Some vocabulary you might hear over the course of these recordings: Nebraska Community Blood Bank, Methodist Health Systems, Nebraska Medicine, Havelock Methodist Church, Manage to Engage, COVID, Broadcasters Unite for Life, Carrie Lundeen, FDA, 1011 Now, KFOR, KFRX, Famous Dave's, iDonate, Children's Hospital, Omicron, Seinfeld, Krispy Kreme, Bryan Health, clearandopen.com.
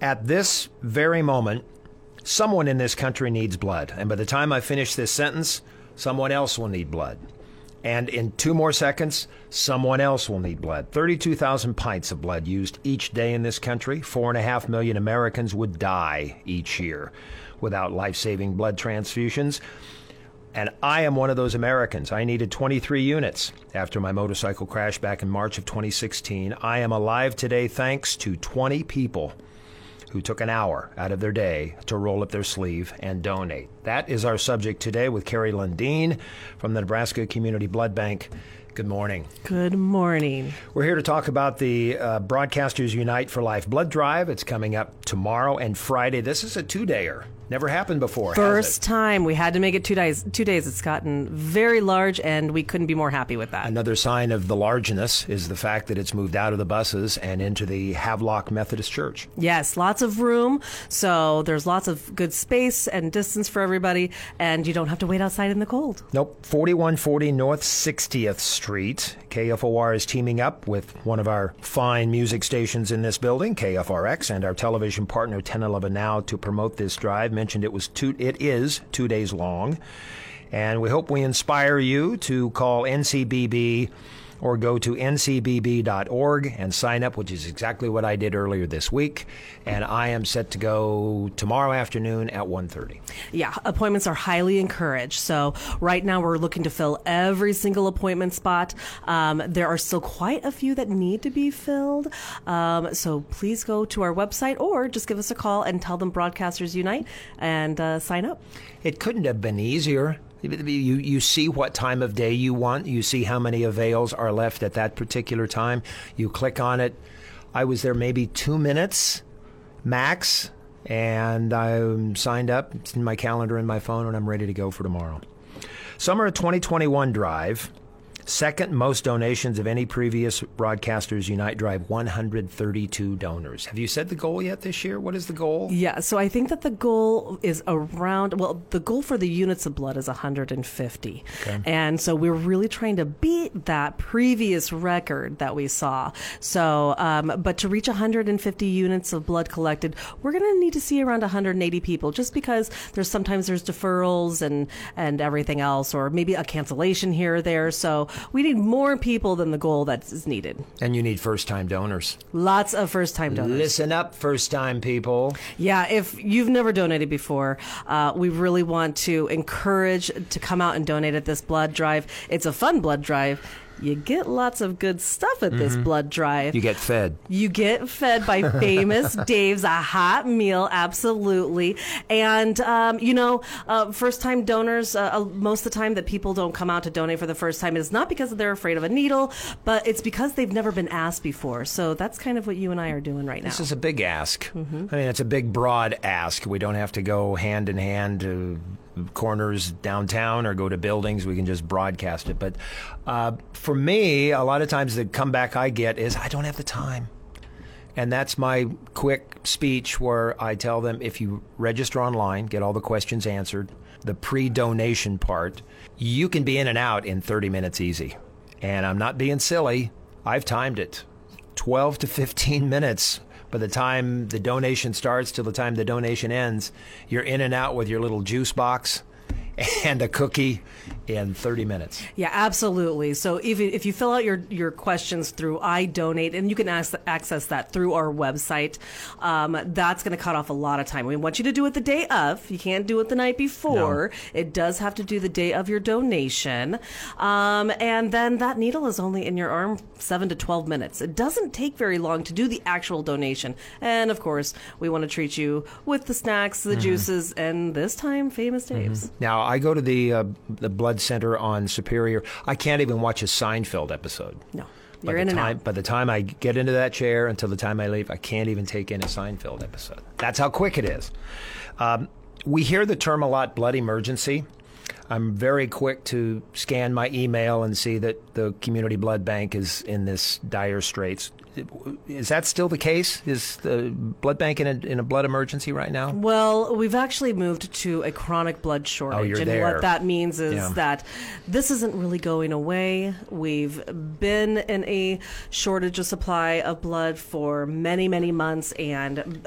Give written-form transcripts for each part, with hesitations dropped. At this very moment, someone in this country needs blood. And by the time I finish this sentence, someone else will need blood. And in 2 more seconds, someone else will need blood. 32,000 pints of blood used each day in this country. 4.5 million Americans would die each year without life-saving blood transfusions. And I am one of those Americans. I needed 23 units after my motorcycle crash back in March of 2016. I am alive today thanks to 20 people who took an hour out of their day to roll up their sleeve and donate. That is our subject today with Carrie Lundeen from the Nebraska Community Blood Bank. Good morning. Good morning. We're here to talk about the Broadcasters Unite for Life blood drive. It's coming up tomorrow and Friday. This is a 2-dayer. Never happened before. First time. We had to make it 2 days. 2 days. It's gotten very large, and we couldn't be more happy with that. Another sign of the largeness is the fact that it's moved out of the buses and into the Havelock Methodist Church. Yes, lots of room. So there's lots of good space and distance for everybody, and you don't have to wait outside in the cold. Nope. 4140 North 60th Street. KFOR is teaming up with one of our fine music stations in this building, KFRX, and our television partner 1011 Now to promote this drive. Mentioned it was it is 2 days long, and we hope we inspire you to call NCBB or go to ncbb.org and sign up, which is exactly what I did earlier this week, and I am set to go tomorrow afternoon at 1:30. Yeah, appointments are highly encouraged. So right now we're looking to fill every single appointment spot. There are still quite a few that need to be filled. So please go to our website or just give us a call and tell them Broadcasters Unite and sign up. It couldn't have been easier. You see what time of day you want. You see how many avails are left at that particular time. You click on it. I was there maybe 2 minutes max, and I'm signed up. It's in my calendar and my phone, and I'm ready to go for tomorrow. Summer of 2021 drive, second most donations of any previous Broadcasters Unite drive, 132 donors. Have you said the goal yet this year? What is the goal? Yeah, so I think that the goal is around, well, the goal for the units of blood is 150. Okay. And so we're really trying to beat that previous record that we saw. So, but to reach 150 units of blood collected, we're going to need to see around 180 people, just because sometimes there's deferrals and everything else, or maybe a cancellation here or there. So we need more people than the goal that is needed. And you need first-time donors. Lots of first-time donors. Listen up, first-time people. Yeah, if you've never donated before, we really want to encourage to come out and donate at this blood drive. It's a fun blood drive. You get lots of good stuff at this blood drive. You get fed. You get fed by Famous Dave's, a hot meal, absolutely. And, you know, first-time donors, most of the time that people don't come out to donate for the first time, it's not because they're afraid of a needle, but it's because they've never been asked before. So that's kind of what you and I are doing right now. This is a big ask. I mean, it's a big, broad ask. We don't have to go hand-in-hand to corners downtown or go to buildings. We can just broadcast it. But for me, a lot of times the comeback I get is, I don't have the time. And that's my quick speech where I tell them, if you register online, get all the questions answered, the pre-donation part, you can be in and out in 30 minutes easy. And I'm not being silly. I've timed it. 12 to 15 minutes by the time the donation starts till the time the donation ends. You're in and out with your little juice box and a cookie in 30 minutes. Yeah, absolutely. So if you fill out your questions through iDonate, and you can access that through our website, that's going to cut off a lot of time. We want you to do it the day of. You can't do it the night before. No. It does have to do the day of your donation. And then that needle is only in your arm 7 to 12 minutes. It doesn't take very long to do the actual donation. And, of course, we want to treat you with the snacks, the juices, and this time, Famous Dave's. Now, I go to the blood center on Superior. I can't even watch a Seinfeld episode. No, you're in and out. By the time I get into that chair until the time I leave, I can't even take in a Seinfeld episode. That's how quick it is. We hear the term a lot, blood emergency. I'm very quick to scan my email and see that the community blood bank is in this dire straits. Is that still the case? Is the blood bank in a blood emergency right now? Well, we've actually moved to a chronic blood shortage. Oh, you're there. And what that means is that this isn't really going away. We've been in a shortage of supply of blood for many, many months, and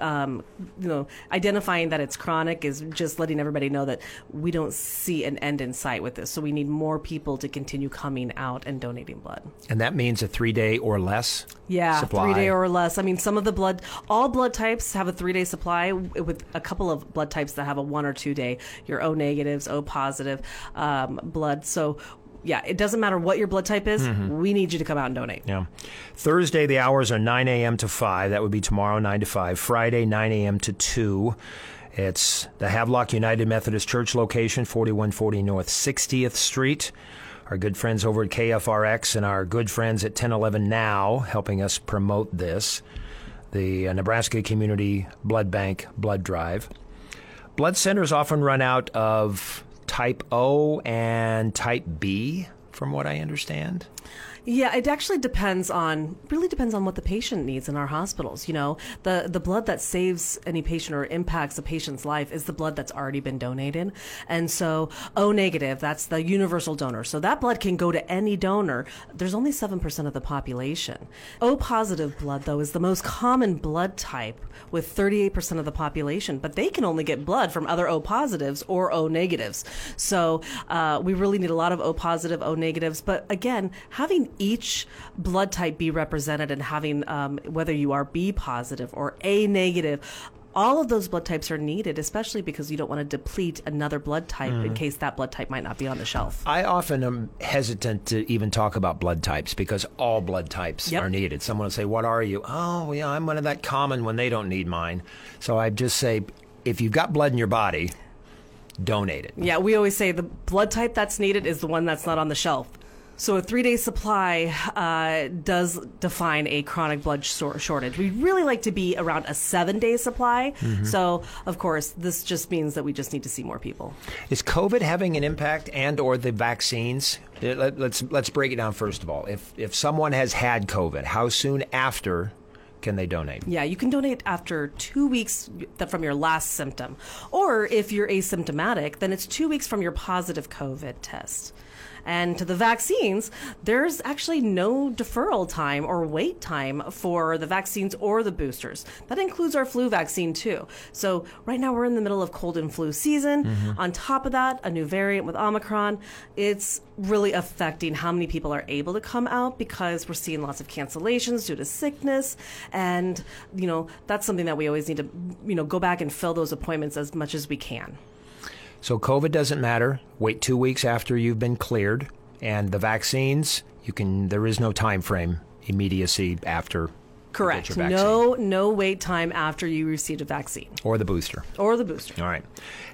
identifying that it's chronic is just letting everybody know that we don't see an end in sight with this. So we need more people to continue coming out and donating blood. And that means a 3-day or less? Yeah, supply. 3-day or less. I mean, some of the blood, all blood types have a 3-day supply, with a couple of blood types that have a 1 or 2 day, your O negatives, O positive blood. So, yeah, it doesn't matter what your blood type is. Mm-hmm. We need you to come out and donate. Yeah. Thursday, the hours are 9 a.m. to 5. That would be tomorrow, 9 to 5. Friday, 9 a.m. to 2. It's the Havelock United Methodist Church location, 4140 North 60th Street. Our good friends over at KFRX and our good friends at 1011 Now helping us promote this, the Nebraska Community Blood Bank blood drive. Blood centers often run out of type O and type B, from what I understand. Yeah, it actually really depends on what the patient needs in our hospitals. You know, the blood that saves any patient or impacts a patient's life is the blood that's already been donated. And so O negative, that's the universal donor. So that blood can go to any donor. There's only 7% of the population. O positive blood, though, is the most common blood type with 38% of the population, but they can only get blood from other O positives or O negatives. So we really need a lot of O positive, O negatives. But again, having each blood type be represented and having whether you are B positive or A negative, all of those blood types are needed, especially because you don't want to deplete another blood type in case that blood type might not be on the shelf. I often am hesitant to even talk about blood types because all blood types are needed. Someone will say, "What are you?" "Oh, yeah, I'm one of that common one. They don't need mine." So I just say, if you've got blood in your body, donate it. Yeah, we always say the blood type that's needed is the one that's not on the shelf. So a 3-day supply does define a chronic blood shortage. We'd really like to be around a 7-day supply. Mm-hmm. So, of course, this just means that we just need to see more people. Is COVID having an impact, and or the vaccines? Let's break it down first of all. If someone has had COVID, how soon after can they donate? Yeah, you can donate after 2 weeks from your last symptom. Or if you're asymptomatic, then it's 2 weeks from your positive COVID test. And to the vaccines, there's actually no deferral time or wait time for the vaccines or the boosters. That includes our flu vaccine, too. So right now we're in the middle of cold and flu season. Mm-hmm. On top of that, a new variant with Omicron. It's really affecting how many people are able to come out because we're seeing lots of cancellations due to sickness. And, you know, that's something that we always need to, you know, go back and fill those appointments as much as we can. So COVID doesn't matter. Wait 2 weeks after you've been cleared. And the vaccines, there is no time frame, immediacy after. Correct. You get your vaccine. No wait time after you received a vaccine. Or the booster. All right.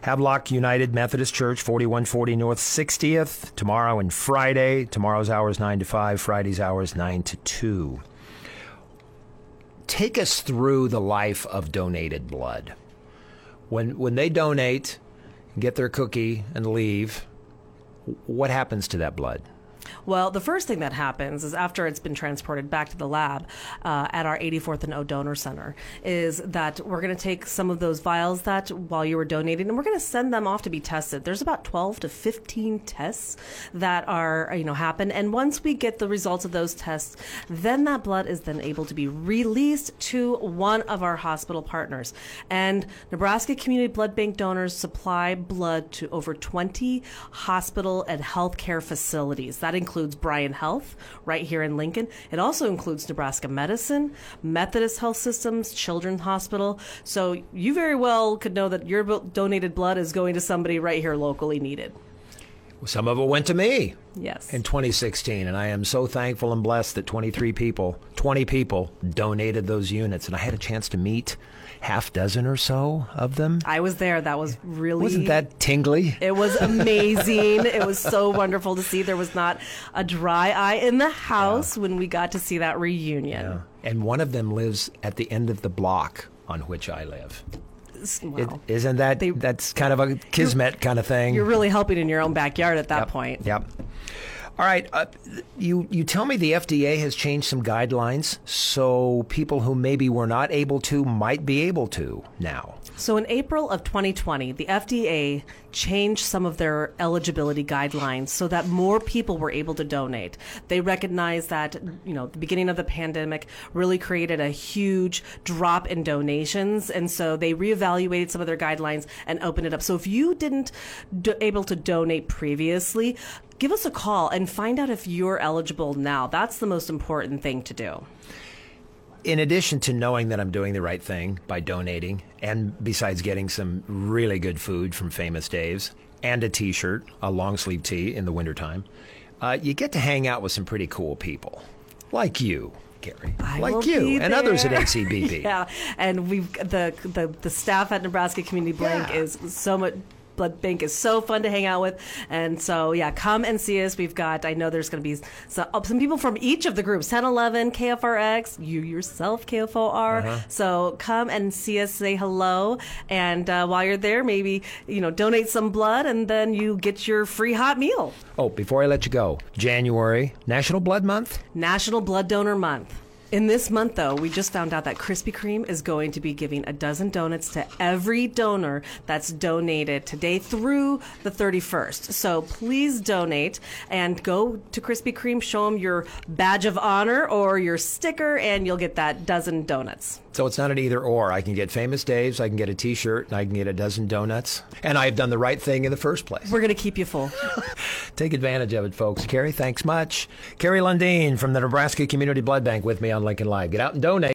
Havelock United Methodist Church, 4140 North 60th, tomorrow and Friday. Tomorrow's hours 9 to 5, Friday's hours 9 to 2. Take us through the life of donated blood. When they donate, get their cookie and leave, what happens to that blood? Well, the first thing that happens is after it's been transported back to the lab at our 84th and O Donor Center is that we're going to take some of those vials that while you were donating, and we're going to send them off to be tested. There's about 12 to 15 tests that are, happen. And once we get the results of those tests, then that blood is then able to be released to one of our hospital partners. And Nebraska Community Blood Bank donors supply blood to over 20 hospital and healthcare facilities. That includes Bryan Health right here in Lincoln. It also includes Nebraska Medicine, Methodist Health Systems, Children's Hospital. So you very well could know that your donated blood is going to somebody right here locally needed. Well, some of it went to me. Yes. In 2016, and I am so thankful and blessed that 20 people donated those units, and I had a chance to meet half dozen or so of them. I was there. That was really... Wasn't that tingly? It was amazing. It was so wonderful to see. There was not a dry eye in the house when we got to see that reunion. Yeah. And one of them lives at the end of the block on which I live. Wow. Isn't that... That's kind of a kismet kind of thing. You're really helping in your own backyard at that point. Yep. All right. You tell me the FDA has changed some guidelines, so people who maybe were not able to might be able to now. So in April of 2020, the FDA changed some of their eligibility guidelines so that more people were able to donate. They recognized that, you know, the beginning of the pandemic really created a huge drop in donations. And so they reevaluated some of their guidelines and opened it up. So if you didn't able to donate previously, give us a call and find out if you're eligible now. That's the most important thing to do. In addition to knowing that I'm doing the right thing by donating, and besides getting some really good food from Famous Dave's and a T-shirt, a long-sleeve tee in the wintertime, you get to hang out with some pretty cool people like you, Carrie, like you and others at NCBB. Yeah, and we've the staff at Nebraska Community Blood Bank is so much. Blood Bank is so fun to hang out with. And so, yeah, come and see us. We've got, I know there's going to be some people from each of the groups, 1011, KFRX, you yourself, KFOR. Uh-huh. So come and see us, say hello. And while you're there, maybe, you know, donate some blood and then you get your free hot meal. Oh, before I let you go, January, National Blood Month? National Blood Donor Month. In this month, though, we just found out that Krispy Kreme is going to be giving a dozen donuts to every donor that's donated today through the 31st. So please donate and go to Krispy Kreme, show them your badge of honor or your sticker, and you'll get that dozen donuts. So it's not an either or. I can get Famous Dave's, I can get a T-shirt, and I can get a dozen donuts. And I have done the right thing in the first place. We're going to keep you full. Take advantage of it, folks. Carrie, thanks much. Carrie Lundeen from the Nebraska Community Blood Bank with me on Lincoln Live. Get out and donate.